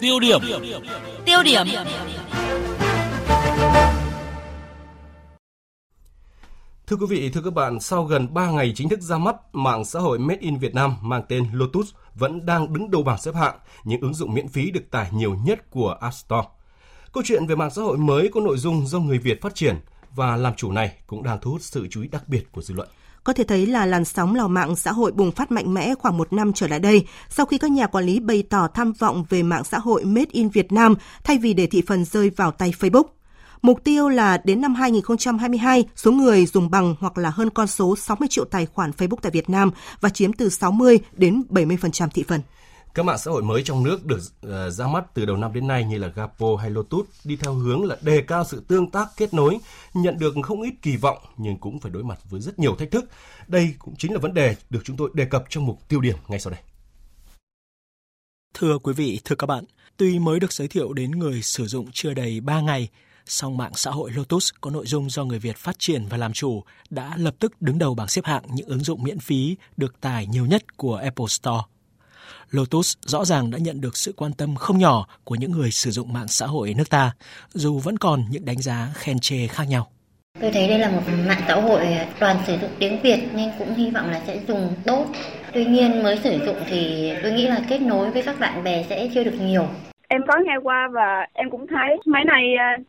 Tiêu điểm. Thưa quý vị, thưa các bạn, sau gần 3 ngày chính thức ra mắt, mạng xã hội Made in Việt Nam mang tên Lotus vẫn đang đứng đầu bảng xếp hạng những ứng dụng miễn phí được tải nhiều nhất của App Store. Câu chuyện về mạng xã hội mới có nội dung do người Việt phát triển và làm chủ này cũng đang thu hút sự chú ý đặc biệt của dư luận. Có thể thấy là làn sóng lò mạng xã hội bùng phát mạnh mẽ khoảng 1 năm trở lại đây, sau khi các nhà quản lý bày tỏ tham vọng về mạng xã hội Made in Việt Nam thay vì để thị phần rơi vào tay Facebook. Mục tiêu là đến năm 2022, số người dùng bằng hoặc là hơn con số 60 triệu tài khoản Facebook tại Việt Nam và chiếm từ 60 đến 70% thị phần. Các mạng xã hội mới trong nước được ra mắt từ đầu năm đến nay như là Gapo hay Lotus đi theo hướng là đề cao sự tương tác kết nối, nhận được không ít kỳ vọng nhưng cũng phải đối mặt với rất nhiều thách thức. Đây cũng chính là vấn đề được chúng tôi đề cập trong mục tiêu điểm ngay sau đây. Thưa quý vị, thưa các bạn, tuy mới được giới thiệu đến người sử dụng chưa đầy 3 ngày, song mạng xã hội Lotus có nội dung do người Việt phát triển và làm chủ đã lập tức đứng đầu bảng xếp hạng những ứng dụng miễn phí được tải nhiều nhất của Apple Store. Lotus rõ ràng đã nhận được sự quan tâm không nhỏ của những người sử dụng mạng xã hội nước ta, dù vẫn còn những đánh giá khen chê khác nhau. Tôi thấy đây là một mạng xã hội toàn sử dụng tiếng Việt nên cũng hy vọng là sẽ dùng tốt. Tuy nhiên mới sử dụng thì tôi nghĩ là kết nối với các bạn bè sẽ chưa được nhiều. Em có nghe qua và em cũng thấy mấy này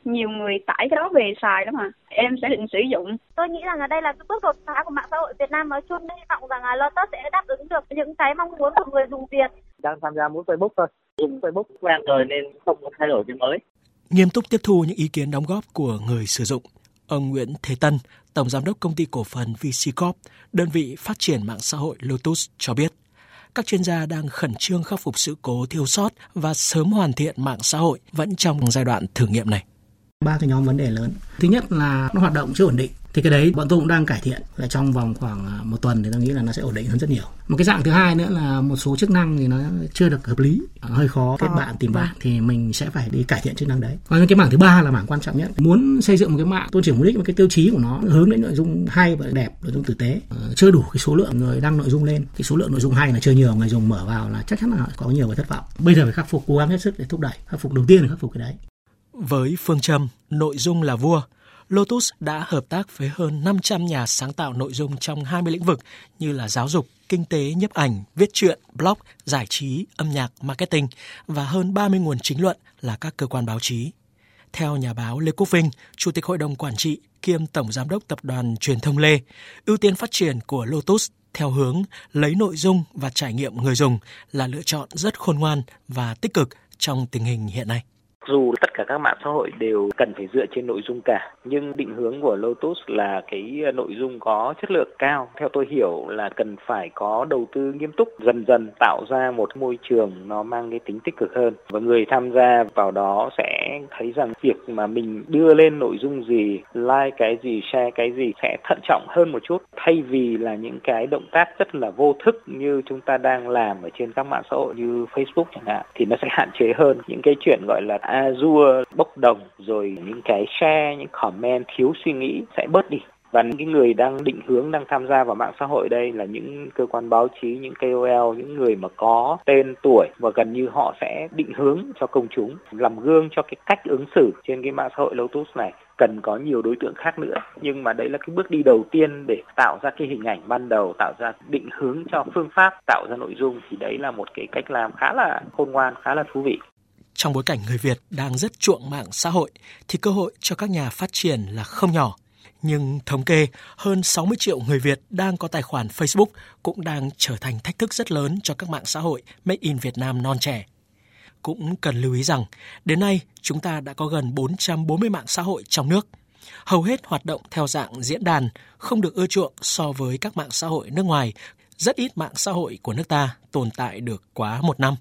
nhiều người tải cái đó về xài lắm mà. Em sẽ định sử dụng. Tôi nghĩ rằng là đây là cái bước đột phá của mạng xã hội Việt Nam nói chung. Hy vọng rằng là Lotus sẽ đáp ứng được những cái mong muốn của người dùng Việt. Đang tham gia mỗi Facebook thôi. Dùng Facebook quen rồi nên không có thay đổi gì mới. Nghiêm túc tiếp thu những ý kiến đóng góp của người sử dụng. Ông Nguyễn Thế Tân, Tổng Giám đốc Công ty Cổ phần VCCorp, đơn vị phát triển mạng xã hội Lotus cho biết. Các chuyên gia đang khẩn trương khắc phục sự cố thiếu sót và sớm hoàn thiện mạng xã hội vẫn trong giai đoạn thử nghiệm này. 3 cái nhóm vấn đề lớn. Thứ nhất là nó hoạt động chưa ổn định. Thì cái đấy bọn tôi cũng đang cải thiện. Và trong vòng khoảng 1 tuần thì tôi nghĩ là nó sẽ ổn định hơn rất nhiều. Một cái dạng thứ hai nữa là một số chức năng thì nó chưa được hợp lý, hơi khó kết bạn tìm bạn thì mình sẽ phải đi cải thiện chức năng đấy. Còn cái mảng thứ ba là mảng quan trọng nhất. Muốn xây dựng một cái mạng tôn chỉ mục đích, một cái tiêu chí của nó hướng đến nội dung hay và đẹp, nội dung tử tế. Chưa đủ cái số lượng người đăng nội dung lên, cái số lượng nội dung hay là chưa nhiều, người dùng mở vào là chắc chắn là có nhiều cái thất vọng. Bây giờ phải khắc phục, cố gắng hết sức để thúc đẩy. Khắc phục đầu tiên là khắc phục cái đấy. Với phương châm nội dung là vua, Lotus đã hợp tác với hơn 500 nhà sáng tạo nội dung trong 20 lĩnh vực như là giáo dục, kinh tế, nhiếp ảnh, viết truyện, blog, giải trí, âm nhạc, marketing và hơn 30 nguồn chính luận là các cơ quan báo chí. Theo nhà báo Lê Quốc Vinh, Chủ tịch Hội đồng Quản trị kiêm Tổng Giám đốc Tập đoàn Truyền thông Lê, ưu tiên phát triển của Lotus theo hướng lấy nội dung và trải nghiệm người dùng là lựa chọn rất khôn ngoan và tích cực trong tình hình hiện nay. Dù tất cả các mạng xã hội đều cần phải dựa trên nội dung cả, nhưng định hướng của Lotus là cái nội dung có chất lượng cao. Theo tôi hiểu là cần phải có đầu tư nghiêm túc, dần dần tạo ra một môi trường nó mang cái tính tích cực hơn. Và người tham gia vào đó sẽ thấy rằng việc mà mình đưa lên nội dung gì, like cái gì, share cái gì sẽ thận trọng hơn một chút. Thay vì là những cái động tác rất là vô thức như chúng ta đang làm ở trên các mạng xã hội như Facebook chẳng hạn, thì nó sẽ hạn chế hơn những cái chuyện gọi là rua, bốc đồng, rồi những cái share, những comment thiếu suy nghĩ sẽ bớt đi. Và những cái người đang định hướng, đang tham gia vào mạng xã hội đây là những cơ quan báo chí, những KOL, những người mà có tên tuổi và gần như họ sẽ định hướng cho công chúng, làm gương cho cái cách ứng xử trên cái mạng xã hội Lotus này. Cần có nhiều đối tượng khác nữa, nhưng mà đấy là cái bước đi đầu tiên để tạo ra cái hình ảnh ban đầu, tạo ra định hướng cho phương pháp, tạo ra nội dung thì đấy là một cái cách làm khá là khôn ngoan, khá là thú vị. Trong bối cảnh người Việt đang rất chuộng mạng xã hội thì cơ hội cho các nhà phát triển là không nhỏ. Nhưng thống kê hơn 60 triệu người Việt đang có tài khoản Facebook cũng đang trở thành thách thức rất lớn cho các mạng xã hội Made in Việt Nam non trẻ. Cũng cần lưu ý rằng đến nay chúng ta đã có gần 440 mạng xã hội trong nước. Hầu hết hoạt động theo dạng diễn đàn, không được ưa chuộng so với các mạng xã hội nước ngoài. Rất ít mạng xã hội của nước ta tồn tại được quá 1 năm.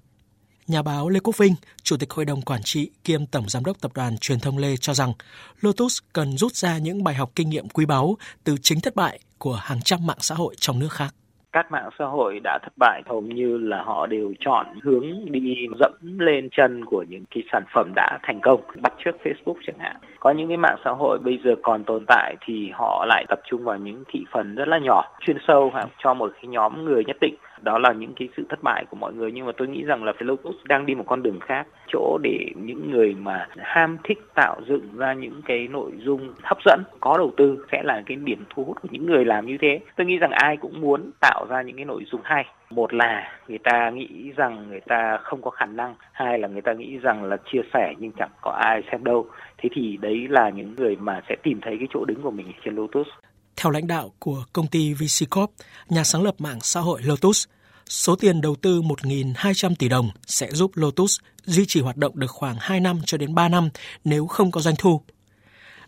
Nhà báo Lê Quốc Vinh, Chủ tịch Hội đồng Quản trị kiêm Tổng Giám đốc Tập đoàn Truyền thông Lê cho rằng Lotus cần rút ra những bài học kinh nghiệm quý báu từ chính thất bại của hàng trăm mạng xã hội trong nước khác. Các mạng xã hội đã thất bại hầu như là họ đều chọn hướng đi dẫm lên chân của những cái sản phẩm đã thành công, bắt chước Facebook chẳng hạn. Có những cái mạng xã hội bây giờ còn tồn tại thì họ lại tập trung vào những thị phần rất là nhỏ, chuyên sâu cho một cái nhóm người nhất định. đó là những cái sự thất bại của mọi người. Nhưng mà tôi nghĩ rằng là Lotus đang đi một con đường khác, chỗ để những người mà ham thích tạo dựng ra những cái nội dung hấp dẫn, có đầu tư sẽ là cái điểm thu hút của những người làm như thế. Tôi nghĩ rằng ai cũng muốn tạo ra những cái nội dung hay. Một là người ta nghĩ rằng người ta không có khả năng, hai là người ta nghĩ rằng là chia sẻ nhưng chẳng có ai xem đâu. Thế thì đấy là những người mà sẽ tìm thấy cái chỗ đứng của mình trên Lotus. Theo lãnh đạo của công ty VCCorp, nhà sáng lập mạng xã hội Lotus, số tiền đầu tư 1.200 tỷ đồng sẽ giúp Lotus duy trì hoạt động được khoảng 2 năm cho đến 3 năm nếu không có doanh thu.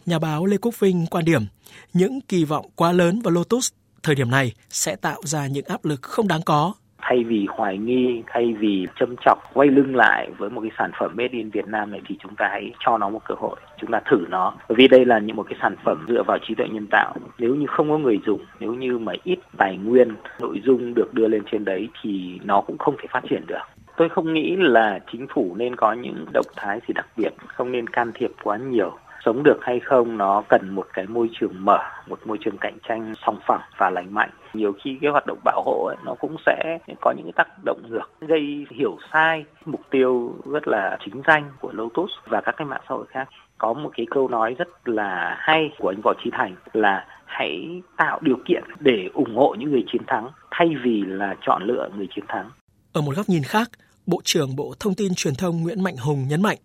Nhà báo Lê Quốc Vinh quan điểm, những kỳ vọng quá lớn vào Lotus thời điểm này sẽ tạo ra những áp lực không đáng có. Thay vì hoài nghi, thay vì châm chọc, quay lưng lại với một cái sản phẩm made in Việt Nam này thì chúng ta hãy cho nó một cơ hội, chúng ta thử nó. Bởi vì đây là những một cái sản phẩm dựa vào trí tuệ nhân tạo. Nếu như không có người dùng, nếu như mà ít tài nguyên, nội dung được đưa lên trên đấy thì nó cũng không thể phát triển được. Tôi không nghĩ là chính phủ nên có những động thái gì đặc biệt, không nên can thiệp quá nhiều. Sống được hay không nó cần một cái môi trường mở, một môi trường cạnh tranh song phẳng và lành mạnh. Nhiều khi cái hoạt động bảo hộ ấy, nó cũng sẽ có những tác động ngược, gây hiểu sai mục tiêu rất là chính danh của Lotus và các cái mạng xã hội khác. Có một cái câu nói rất là hay của anh Võ Trí Thành là hãy tạo điều kiện để ủng hộ những người chiến thắng thay vì là chọn lựa người chiến thắng. Ở một góc nhìn khác, Bộ trưởng Bộ Thông tin Truyền thông Nguyễn Mạnh Hùng nhấn mạnh,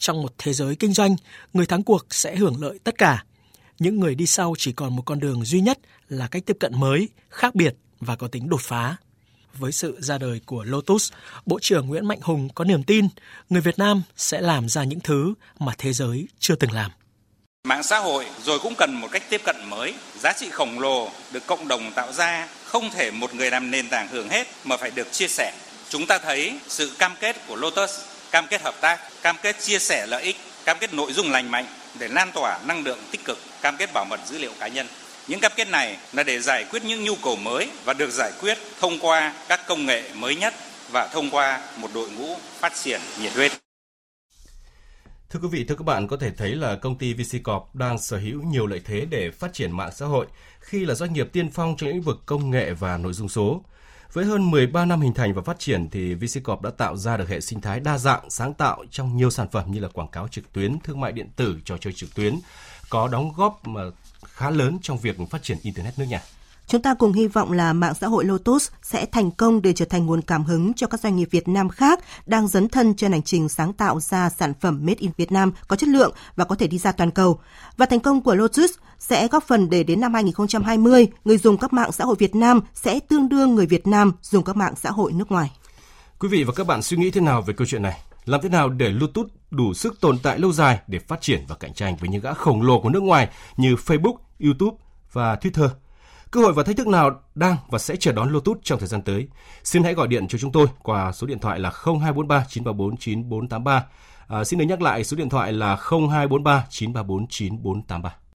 trong một thế giới kinh doanh, người thắng cuộc sẽ hưởng lợi tất cả. Những người đi sau chỉ còn một con đường duy nhất là cách tiếp cận mới, khác biệt và có tính đột phá. Với sự ra đời của Lotus, Bộ trưởng Nguyễn Mạnh Hùng có niềm tin người Việt Nam sẽ làm ra những thứ mà thế giới chưa từng làm. Mạng xã hội rồi cũng cần một cách tiếp cận mới. Giá trị khổng lồ được cộng đồng tạo ra không thể một người làm nền tảng hưởng hết mà phải được chia sẻ. Chúng ta thấy sự cam kết của Lotus, cam kết hợp tác, cam kết chia sẻ lợi ích, cam kết nội dung lành mạnh để lan tỏa năng lượng tích cực, cam kết bảo mật dữ liệu cá nhân. Những cam kết này là để giải quyết những nhu cầu mới và được giải quyết thông qua các công nghệ mới nhất và thông qua một đội ngũ phát triển nhiệt huyết. Thưa quý vị, thưa các bạn, có thể thấy là công ty VCCorp đang sở hữu nhiều lợi thế để phát triển mạng xã hội khi là doanh nghiệp tiên phong trong lĩnh vực công nghệ và nội dung số. Với hơn 13 năm hình thành và phát triển thì VCCorp đã tạo ra được hệ sinh thái đa dạng, sáng tạo trong nhiều sản phẩm như là quảng cáo trực tuyến, thương mại điện tử, trò chơi trực tuyến, có đóng góp mà khá lớn trong việc phát triển Internet nước nhà. Chúng ta cùng hy vọng là mạng xã hội Lotus sẽ thành công để trở thành nguồn cảm hứng cho các doanh nghiệp Việt Nam khác đang dấn thân trên hành trình sáng tạo ra sản phẩm made in Việt Nam có chất lượng và có thể đi ra toàn cầu. Và thành công của Lotus sẽ góp phần để đến năm 2020, người dùng các mạng xã hội Việt Nam sẽ tương đương người Việt Nam dùng các mạng xã hội nước ngoài. Quý vị và các bạn suy nghĩ thế nào về câu chuyện này? Làm thế nào để Lotus đủ sức tồn tại lâu dài để phát triển và cạnh tranh với những gã khổng lồ của nước ngoài như Facebook, YouTube và Twitter? Cơ hội và thách thức nào đang và sẽ chờ đón Lotus trong thời gian tới? Xin hãy gọi điện cho chúng tôi qua số điện thoại là 0243 934 9483. Xin được nhắc lại số điện thoại là 0243 934 9483.